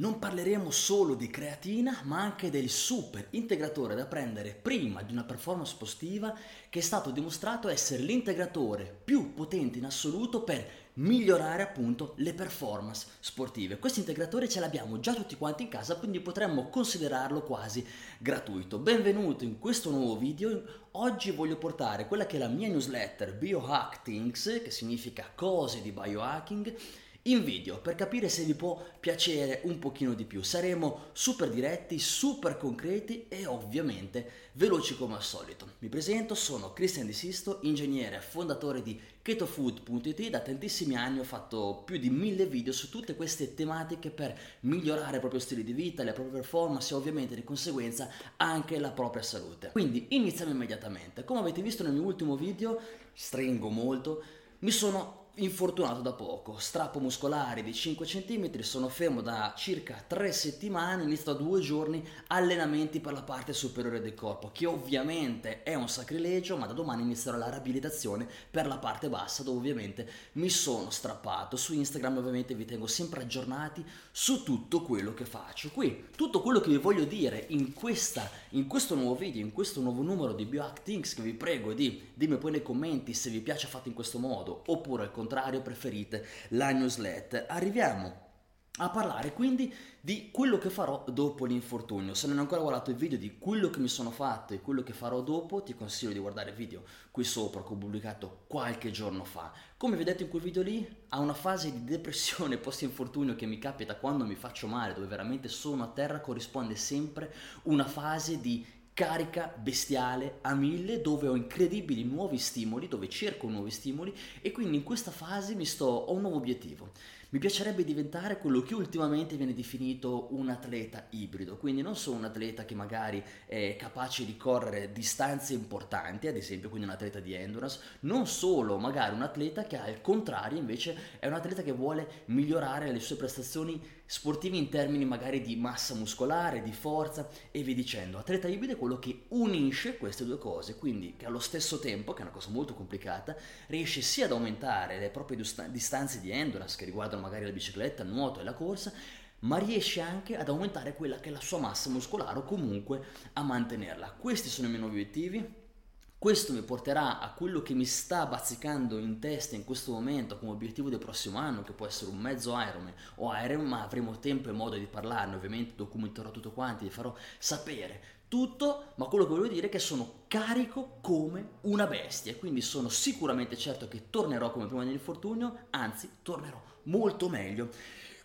Non parleremo solo di creatina, ma anche del super integratore da prendere prima di una performance sportiva, che è stato dimostrato essere l'integratore più potente in assoluto per migliorare appunto le performance sportive. Questo integratore ce l'abbiamo già tutti quanti in casa, quindi potremmo considerarlo quasi gratuito. Benvenuto in questo nuovo video. Oggi voglio portare quella che è la mia newsletter Biohack Things, che significa cose di biohacking, in video per capire se vi può piacere un pochino di più. Saremo super diretti, super concreti e ovviamente veloci come al solito. Mi presento, sono Cristian Di Sisto, ingegnere, fondatore di KetoFood.it. Da tantissimi anni ho fatto più di 1000 video su tutte queste tematiche per migliorare il proprio stile di vita, la propria performance e ovviamente di conseguenza anche la propria salute. Quindi iniziamo immediatamente. Come avete visto nel mio ultimo video, stringo molto, mi sono infortunato da poco, strappo muscolare di 5 cm, sono fermo da circa 3 settimane, inizio da 2 giorni allenamenti per la parte superiore del corpo, che ovviamente è un sacrilegio, ma da domani inizierò la riabilitazione per la parte bassa, dove ovviamente mi sono strappato. Su Instagram ovviamente vi tengo sempre aggiornati su tutto quello che faccio. Qui tutto quello che vi voglio dire in questo nuovo video, in questo nuovo numero di Biohack Things, che vi prego di dirmi poi nei commenti se vi piace fatto in questo modo oppure al contrario preferite la newsletter. Arriviamo a parlare quindi di quello che farò dopo l'infortunio. Se non hai ancora guardato il video di quello che mi sono fatto e quello che farò dopo, ti consiglio di guardare il video qui sopra che ho pubblicato qualche giorno fa. Come vi ho detto in quel video lì, a una fase di depressione post infortunio che mi capita quando mi faccio male, dove veramente sono a terra, corrisponde sempre una fase di carica bestiale a 1000, dove ho incredibili nuovi stimoli, dove cerco nuovi stimoli, e quindi in questa fase ho un nuovo obiettivo. Mi piacerebbe diventare quello che ultimamente viene definito un atleta ibrido, quindi non solo un atleta che magari è capace di correre distanze importanti, ad esempio quindi un atleta di endurance, non solo magari un atleta che al contrario invece è un atleta che vuole migliorare le sue prestazioni sportive in termini magari di massa muscolare, di forza e via dicendo. Atleta ibrido è quello che unisce queste due cose, quindi che allo stesso tempo, che è una cosa molto complicata, riesce sia ad aumentare le proprie distanze di endurance che riguardano magari la bicicletta, il nuoto e la corsa, ma riesce anche ad aumentare quella che è la sua massa muscolare o comunque a mantenerla. Questi sono i miei nuovi obiettivi. Questo mi porterà a quello che mi sta bazzicando in testa in questo momento come obiettivo del prossimo anno, che può essere un mezzo Ironman o Ironman, ma avremo tempo e modo di parlarne, ovviamente documenterò tutto quanto, vi farò sapere tutto, ma quello che voglio dire è che sono carico come una bestia, quindi sono sicuramente certo che tornerò come prima dell'infortunio, anzi tornerò molto meglio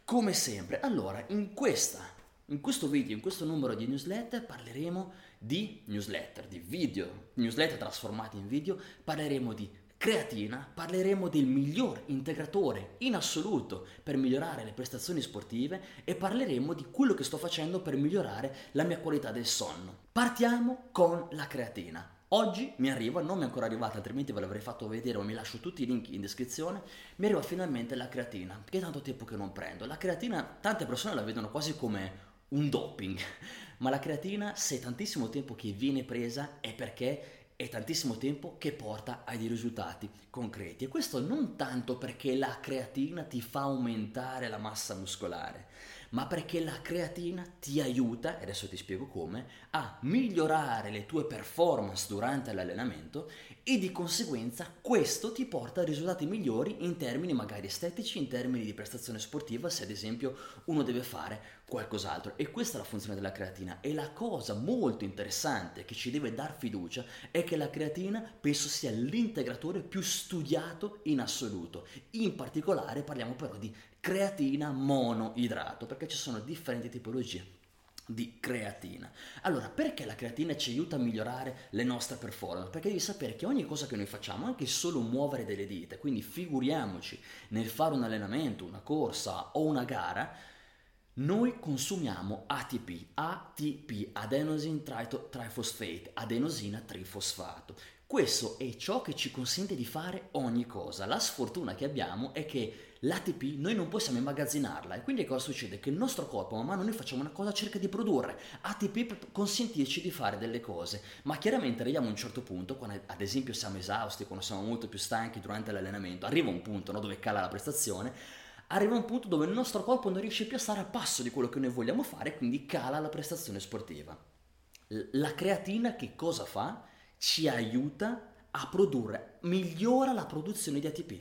come sempre. Allora, in questo video, in questo numero di newsletter parleremo di newsletter, di video, newsletter trasformati in video, parleremo di creatina, parleremo del miglior integratore in assoluto per migliorare le prestazioni sportive e parleremo di quello che sto facendo per migliorare la mia qualità del sonno. Partiamo con la creatina. Oggi mi arriva, non mi è ancora arrivata, altrimenti ve l'avrei fatto vedere o mi lascio tutti i link in descrizione, mi arriva finalmente la creatina, che è tanto tempo che non prendo. La creatina, tante persone la vedono quasi come un doping, ma la creatina, se è tantissimo tempo che viene presa, è perché è tantissimo tempo che porta a dei risultati concreti, e questo non tanto perché la creatina ti fa aumentare la massa muscolare, ma perché la creatina ti aiuta, e adesso ti spiego come, a migliorare le tue performance durante l'allenamento e di conseguenza questo ti porta a risultati migliori in termini magari estetici, in termini di prestazione sportiva, se ad esempio uno deve fare qualcos'altro. E questa è la funzione della creatina, e la cosa molto interessante che ci deve dar fiducia è che la creatina penso sia l'integratore più studiato in assoluto. In particolare parliamo però di creatina monoidrato, perché ci sono differenti tipologie di creatina. Allora, perché la creatina ci aiuta a migliorare le nostre performance? Perché devi sapere che ogni cosa che noi facciamo, anche solo muovere delle dita, quindi figuriamoci nel fare un allenamento, una corsa o una gara, noi consumiamo ATP, adenosine trifosfate, adenosina trifosfato. Questo è ciò che ci consente di fare ogni cosa. La sfortuna che abbiamo è che l'ATP noi non possiamo immagazzinarla, e quindi cosa succede? Che il nostro corpo, man mano noi facciamo una cosa, cerca di produrre ATP per consentirci di fare delle cose, ma chiaramente arriviamo a un certo punto, quando ad esempio siamo esausti, quando siamo molto più stanchi durante l'allenamento, arriva un punto dove cala la prestazione, arriva un punto dove il nostro corpo non riesce più a stare a passo di quello che noi vogliamo fare, quindi cala la prestazione sportiva. La creatina che cosa fa? Ci aiuta a produrre, migliora la produzione di ATP.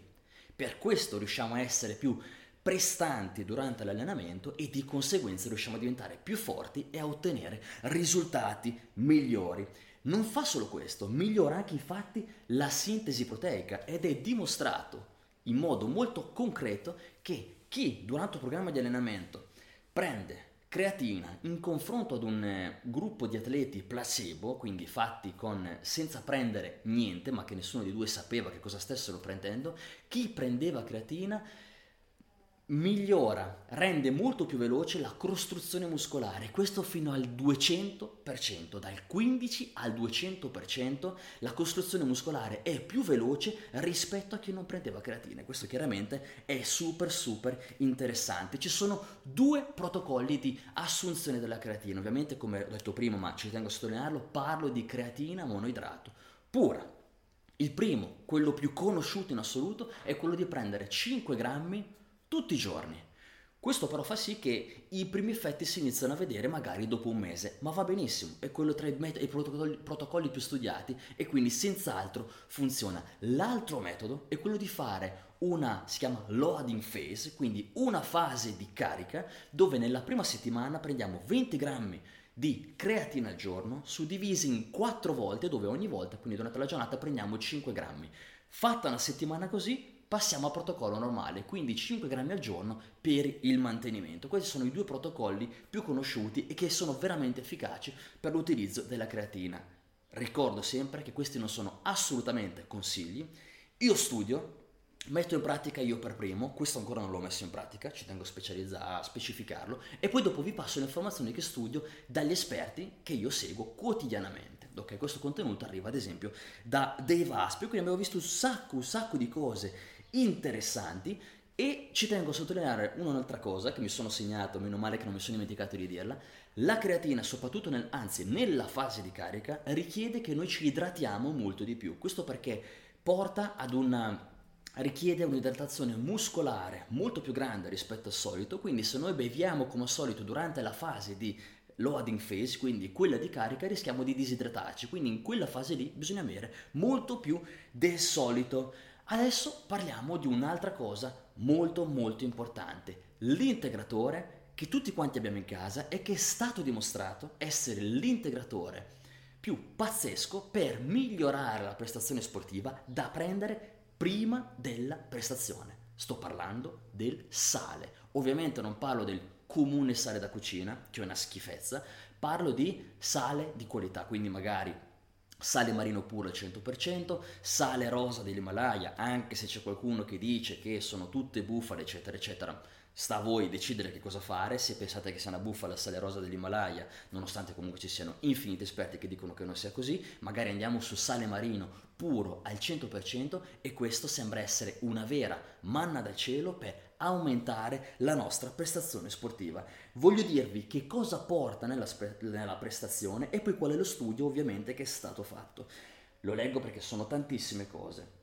Per questo riusciamo a essere più prestanti durante l'allenamento e di conseguenza riusciamo a diventare più forti e a ottenere risultati migliori. Non fa solo questo, migliora anche infatti la sintesi proteica ed è dimostrato in modo molto concreto che chi durante un programma di allenamento prende creatina in confronto ad un gruppo di atleti placebo, quindi fatti senza prendere niente, ma che nessuno dei due sapeva che cosa stessero prendendo, chi prendeva creatina migliora, rende molto più veloce la costruzione muscolare, questo fino al 200%, dal 15 al 200% la costruzione muscolare è più veloce rispetto a chi non prendeva creatina. Questo chiaramente è super super interessante. Ci sono due protocolli di assunzione della creatina, ovviamente come ho detto prima, ma ci tengo a sottolinearlo, parlo di creatina monoidrato pura. Il primo, quello più conosciuto in assoluto, è quello di prendere 5 grammi tutti i giorni. Questo però fa sì che i primi effetti si iniziano a vedere magari dopo un mese, ma va benissimo, è quello tra i protocolli più studiati e quindi senz'altro funziona. L'altro metodo è quello di fare una, si chiama loading phase, quindi una fase di carica dove nella prima settimana prendiamo 20 grammi di creatina al giorno suddivisi in 4 volte, dove ogni volta, quindi durante la giornata, prendiamo 5 grammi. Fatta una settimana così, passiamo al protocollo normale, quindi 5 grammi al giorno per il mantenimento. Questi sono i due protocolli più conosciuti e che sono veramente efficaci per l'utilizzo della creatina. Ricordo sempre che questi non sono assolutamente consigli. Io studio, metto in pratica io per primo, questo ancora non l'ho messo in pratica, ci tengo a specificarlo, e poi dopo vi passo le informazioni che studio dagli esperti che io seguo quotidianamente. Ok, questo contenuto arriva ad esempio da Dave Asprey, quindi abbiamo visto un sacco di cose interessanti e ci tengo a sottolineare un'altra cosa che mi sono segnato, meno male che non mi sono dimenticato di dirla. La creatina, soprattutto nella fase di carica, richiede che noi ci idratiamo molto di più. Questo perché richiede un'idratazione muscolare molto più grande rispetto al solito, quindi se noi beviamo come al solito durante la fase di loading phase, quindi quella di carica, rischiamo di disidratarci, quindi in quella fase lì bisogna avere molto più del solito. Adesso parliamo di un'altra cosa molto molto importante, l'integratore che tutti quanti abbiamo in casa e che è stato dimostrato essere l'integratore più pazzesco per migliorare la prestazione sportiva, da prendere prima della prestazione. Sto parlando del sale, ovviamente non parlo del comune sale da cucina, che è una schifezza, parlo di sale di qualità, quindi magari sale marino puro al 100%, sale rosa dell'Himalaya, anche se c'è qualcuno che dice che sono tutte bufale eccetera eccetera, sta a voi decidere che cosa fare. Se pensate che sia una bufala sale rosa dell'Himalaya, nonostante comunque ci siano infiniti esperti che dicono che non sia così, magari andiamo su sale marino puro al 100% e questo sembra essere una vera manna dal cielo per aumentare la nostra prestazione sportiva. Voglio dirvi che cosa porta nella prestazione e poi qual è lo studio ovviamente che è stato fatto. Lo leggo perché sono tantissime cose.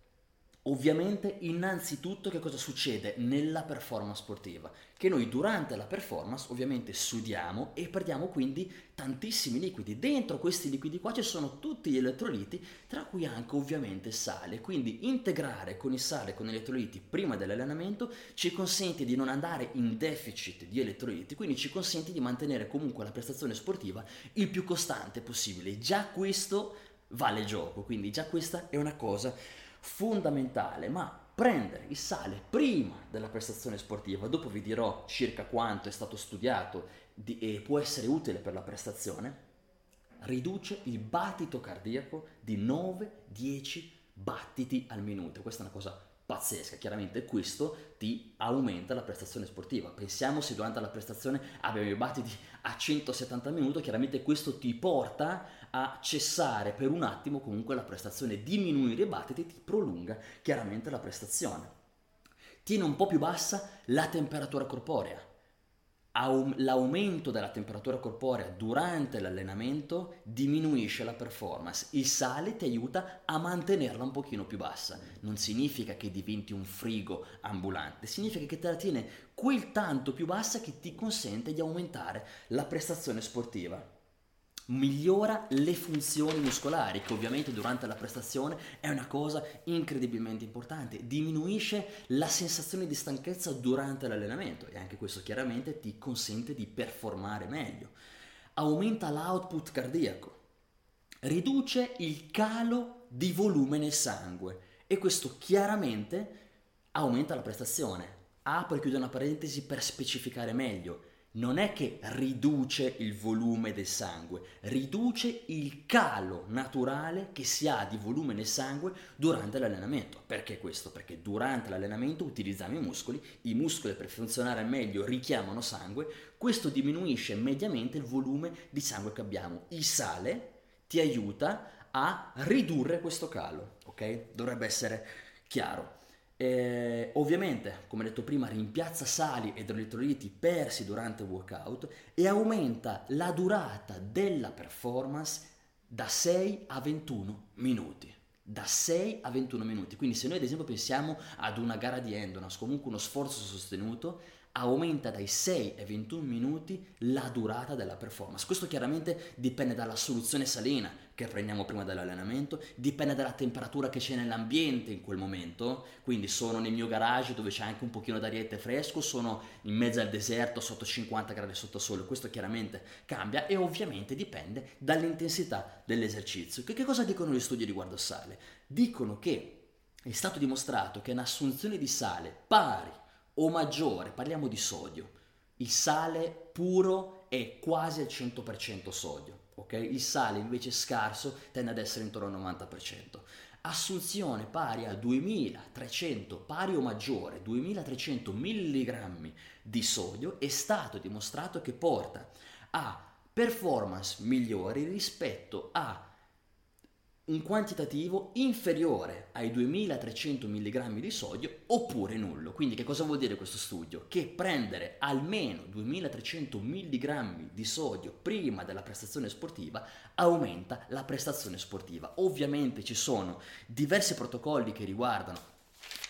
Ovviamente innanzitutto che cosa succede nella performance sportiva? Che noi durante la performance ovviamente sudiamo e perdiamo quindi tantissimi liquidi. Dentro questi liquidi qua ci sono tutti gli elettroliti, tra cui anche ovviamente sale, quindi integrare con il sale, con gli elettroliti prima dell'allenamento ci consente di non andare in deficit di elettroliti, quindi ci consente di mantenere comunque la prestazione sportiva il più costante possibile. Già questo vale il gioco, quindi già questa è una cosa fondamentale, ma prendere il sale prima della prestazione sportiva, dopo vi dirò circa quanto è stato studiato e può essere utile per la prestazione, riduce il battito cardiaco di 9-10 battiti al minuto. Questa è una cosa pazzesca, chiaramente questo ti aumenta la prestazione sportiva. Pensiamo se durante la prestazione abbiamo i battiti a 170 al minuto, chiaramente questo ti porta a cessare per un attimo comunque la prestazione, diminuire i battiti ti prolunga chiaramente la prestazione. Tiene un po' più bassa la temperatura corporea, l'aumento della temperatura corporea durante l'allenamento diminuisce la performance. Il sale ti aiuta a mantenerla un pochino più bassa. Non significa che diventi un frigo ambulante, significa che te la tiene quel tanto più bassa che ti consente di aumentare la prestazione sportiva. Migliora le funzioni muscolari, che ovviamente durante la prestazione è una cosa incredibilmente importante. Diminuisce la sensazione di stanchezza durante l'allenamento e anche questo chiaramente ti consente di performare meglio. Aumenta l'output cardiaco, riduce il calo di volume nel sangue e questo chiaramente aumenta la prestazione. Apro e chiudo una parentesi per specificare meglio. Non è che riduce il volume del sangue, riduce il calo naturale che si ha di volume nel sangue durante l'allenamento. Perché questo? Perché durante l'allenamento utilizziamo i muscoli per funzionare meglio richiamano sangue, questo diminuisce mediamente il volume di sangue che abbiamo. Il sale ti aiuta a ridurre questo calo, ok? Dovrebbe essere chiaro. Ovviamente, come detto prima, rimpiazza sali ed elettroliti persi durante il workout e aumenta la durata della performance da 6 a 21 minuti. Da 6 a 21 minuti. Quindi se noi ad esempio pensiamo ad una gara di endurance, comunque uno sforzo sostenuto, aumenta dai 6 ai 21 minuti la durata della performance. Questo chiaramente dipende dalla soluzione salina che prendiamo prima dell'allenamento, dipende dalla temperatura che c'è nell'ambiente in quel momento. Quindi sono nel mio garage dove c'è anche un pochino d'ariete fresco, sono in mezzo al deserto sotto 50 gradi sotto sole, questo chiaramente cambia e ovviamente dipende dall'intensità dell'esercizio. Che cosa dicono gli studi riguardo al sale? Dicono che è stato dimostrato che un'assunzione di sale pari o maggiore, parliamo di sodio, il sale puro è quasi al 100% sodio, ok? Il sale invece scarso tende ad essere intorno al 90%. Assunzione pari a 2300, pari o maggiore, 2300 mg di sodio è stato dimostrato che porta a performance migliori rispetto a un quantitativo inferiore ai 2300 mg di sodio oppure nullo. Quindi che cosa vuol dire questo studio? Che prendere almeno 2300 mg di sodio prima della prestazione sportiva aumenta la prestazione sportiva. Ovviamente ci sono diversi protocolli che riguardano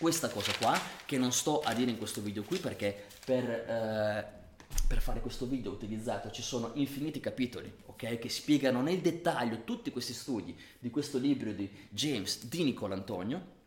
questa cosa qua, che non sto a dire in questo video qui perché per fare questo video ho utilizzato, ci sono infiniti capitoli, ok, che spiegano nel dettaglio tutti questi studi di questo libro di James DiNicolantonio,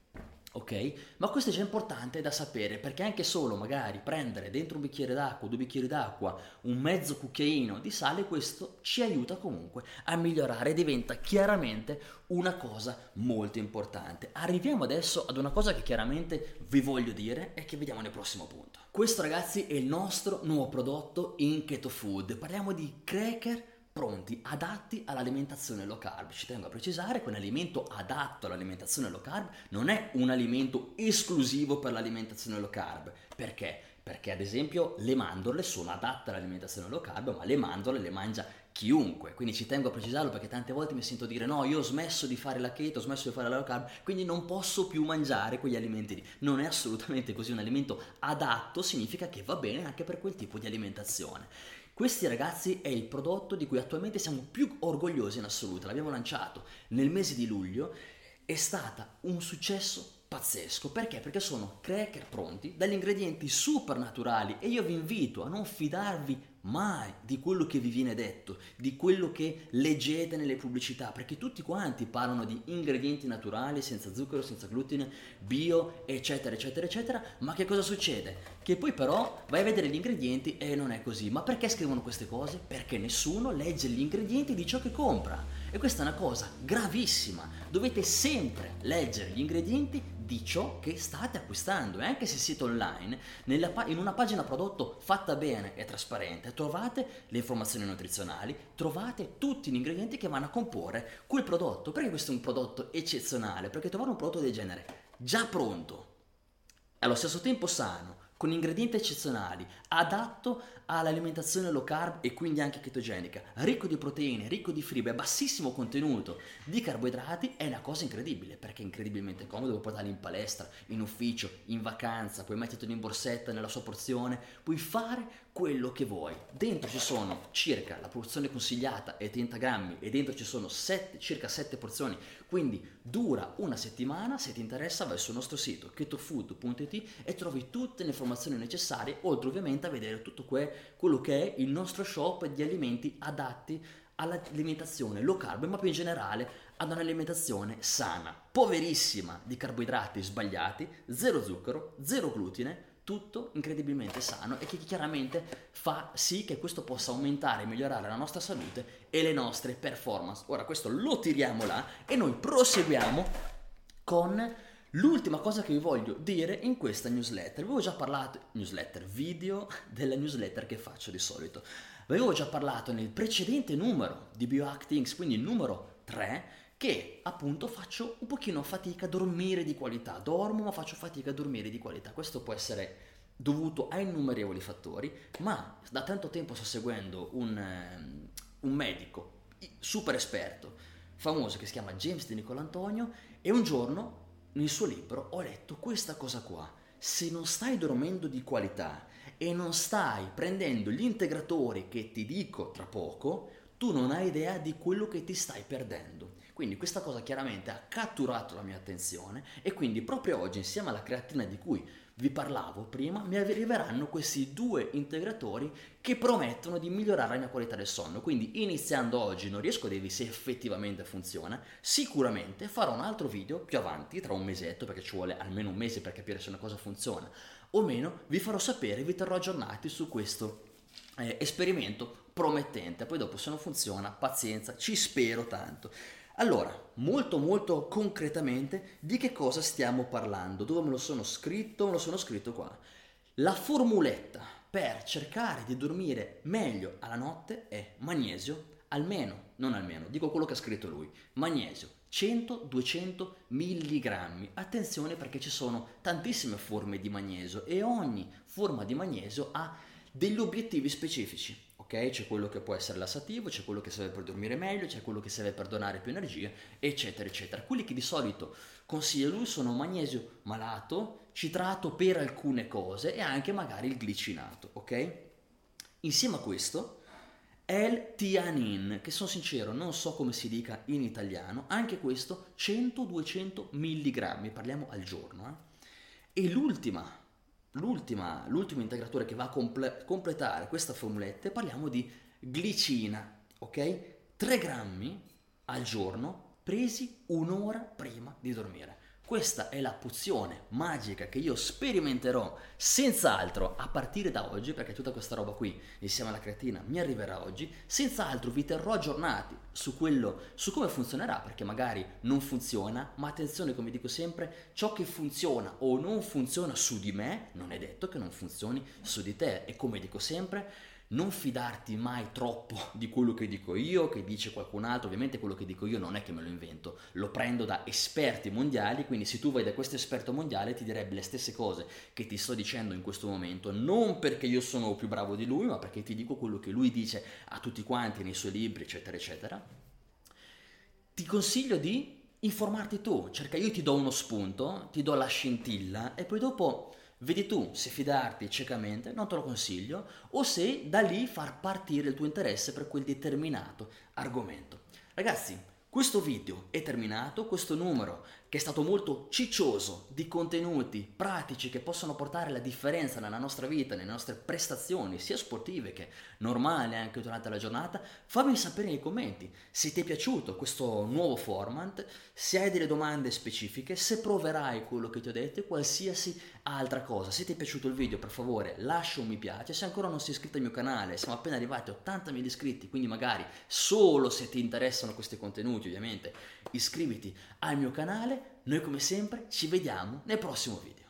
ok? Ma questo è già importante da sapere, perché anche solo magari prendere dentro un bicchiere d'acqua, 2 bicchieri d'acqua, un mezzo cucchiaino di sale, questo ci aiuta comunque a migliorare, diventa chiaramente una cosa molto importante. Arriviamo adesso ad una cosa che chiaramente vi voglio dire e che vediamo nel prossimo punto. Questo, ragazzi, è il nostro nuovo prodotto in Keto Food. Parliamo di cracker pronti, adatti all'alimentazione low carb. Ci tengo a precisare che un alimento adatto all'alimentazione low carb non è un alimento esclusivo per l'alimentazione low carb. Perché? Perché ad esempio le mandorle sono adatte all'alimentazione low carb, ma le mandorle le mangia chiunque. Quindi ci tengo a precisarlo perché tante volte mi sento dire no, io ho smesso di fare la keto, ho smesso di fare la low carb, quindi non posso più mangiare quegli alimenti lì. Non è assolutamente così, un alimento adatto significa che va bene anche per quel tipo di alimentazione. Questi, ragazzi, è il prodotto di cui attualmente siamo più orgogliosi in assoluto. L'abbiamo lanciato nel mese di luglio, è stata un successo pazzesco. Perché? Perché sono cracker pronti dagli ingredienti super naturali e io vi invito a non fidarvi mai di quello che vi viene detto, di quello che leggete nelle pubblicità, perché tutti quanti parlano di ingredienti naturali, senza zucchero, senza glutine, bio, eccetera, eccetera, eccetera, ma che cosa succede? Che poi però vai a vedere gli ingredienti e non è così. Ma perché scrivono queste cose? Perché nessuno legge gli ingredienti di ciò che compra e questa è una cosa gravissima. Dovete sempre leggere gli ingredienti di ciò che state acquistando, e anche se siete online, in una pagina prodotto fatta bene e trasparente trovate le informazioni nutrizionali, trovate tutti gli ingredienti che vanno a comporre quel prodotto, perché questo è un prodotto eccezionale, perché trovare un prodotto del genere già pronto, allo stesso tempo sano, con ingredienti eccezionali, adatto all'alimentazione low carb e quindi anche chetogenica, ricco di proteine, ricco di fibre, bassissimo contenuto di carboidrati, è una cosa incredibile, perché è incredibilmente comodo, puoi portarli in palestra, in ufficio, in vacanza, puoi mettertelo in borsetta, nella sua porzione, puoi fare quello che vuoi. Dentro ci sono circa, la porzione consigliata è 30 grammi e dentro ci sono circa 7 porzioni, quindi dura una settimana. Se ti interessa vai sul nostro sito KetoFood.it e trovi tutte le informazioni necessarie, oltre ovviamente a vedere tutto quello che è il nostro shop di alimenti adatti all'alimentazione low carb, ma più in generale ad un'alimentazione sana, poverissima di carboidrati sbagliati, zero zucchero, zero glutine, tutto incredibilmente sano e che chiaramente fa sì che questo possa aumentare e migliorare la nostra salute e le nostre performance. Ora questo lo tiriamo là e noi proseguiamo con l'ultima cosa che vi voglio dire in questa newsletter. Vi avevo già parlato, newsletter video, della newsletter che faccio di solito. Vi avevo già parlato nel precedente numero di Biohackthings, quindi il numero 3, che appunto faccio un pochino fatica a dormire di qualità. Dormo ma faccio fatica a dormire di qualità. Questo può essere dovuto a innumerevoli fattori, ma da tanto tempo sto seguendo un medico super esperto, famoso, che si chiama James DiNicolantonio, e un giorno nel suo libro ho letto questa cosa qua: se non stai dormendo di qualità e non stai prendendo gli integratori che ti dico tra poco, tu non hai idea di quello che ti stai perdendo. Quindi questa cosa chiaramente ha catturato la mia attenzione e quindi proprio oggi, insieme alla creatina di cui vi parlavo prima, mi arriveranno questi 2 integratori che promettono di migliorare la mia qualità del sonno. Quindi iniziando oggi non riesco a dirvi se effettivamente funziona, sicuramente farò un altro video più avanti, tra un mesetto, perché ci vuole almeno un mese per capire se una cosa funziona o meno. Vi farò sapere, vi terrò aggiornati su questo esperimento promettente. Poi dopo, se non funziona, pazienza, ci spero tanto. Allora, molto concretamente, di che cosa stiamo parlando? Dove me lo sono scritto? Me lo sono scritto qua. La formuletta per cercare di dormire meglio alla notte è magnesio, dico quello che ha scritto lui, magnesio 100-200 milligrammi. Attenzione, perché ci sono tantissime forme di magnesio e ogni forma di magnesio ha degli obiettivi specifici. Ok, c'è quello che può essere lassativo, c'è quello che serve per dormire meglio, c'è quello che serve per donare più energia, eccetera, eccetera. Quelli che di solito consiglia lui sono magnesio malato, citrato per alcune cose e anche magari il glicinato, ok? Insieme a questo, L-tianin, che sono sincero non so come si dica in italiano, anche questo 100-200 milligrammi, parliamo al giorno, eh? E l'ultimo integratore che va a completare questa formuletta, parliamo di glicina, ok? 3 grammi al giorno presi un'ora prima di dormire. Questa è la pozione magica che io sperimenterò senz'altro a partire da oggi, perché tutta questa roba qui insieme alla creatina mi arriverà oggi. Senz'altro vi terrò aggiornati su come funzionerà, perché magari non funziona, ma attenzione, come dico sempre, ciò che funziona o non funziona su di me non è detto che non funzioni su di te. E come dico sempre, non fidarti mai troppo di quello che dico io, che dice qualcun altro. Ovviamente quello che dico io non è che me lo invento, lo prendo da esperti mondiali, quindi se tu vai da questo esperto mondiale ti direbbe le stesse cose che ti sto dicendo in questo momento, non perché io sono più bravo di lui, ma perché ti dico quello che lui dice a tutti quanti nei suoi libri, eccetera, eccetera. Ti consiglio di informarti tu, io ti do uno spunto, ti do la scintilla e poi dopo vedi tu se fidarti ciecamente, non te lo consiglio, o se da lì far partire il tuo interesse per quel determinato argomento. Ragazzi, questo video è terminato, questo numero che è stato molto ciccioso di contenuti pratici che possono portare la differenza nella nostra vita, nelle nostre prestazioni, sia sportive che normali anche durante la giornata. Fammi sapere nei commenti se ti è piaciuto questo nuovo format, se hai delle domande specifiche, se proverai quello che ti ho detto e qualsiasi altra cosa. Se ti è piaciuto il video, per favore lascia un mi piace. Se ancora non sei iscritto al mio canale, siamo appena arrivati a 80.000 iscritti, quindi magari solo se ti interessano questi contenuti ovviamente iscriviti al mio canale. Noi come sempre ci vediamo nel prossimo video.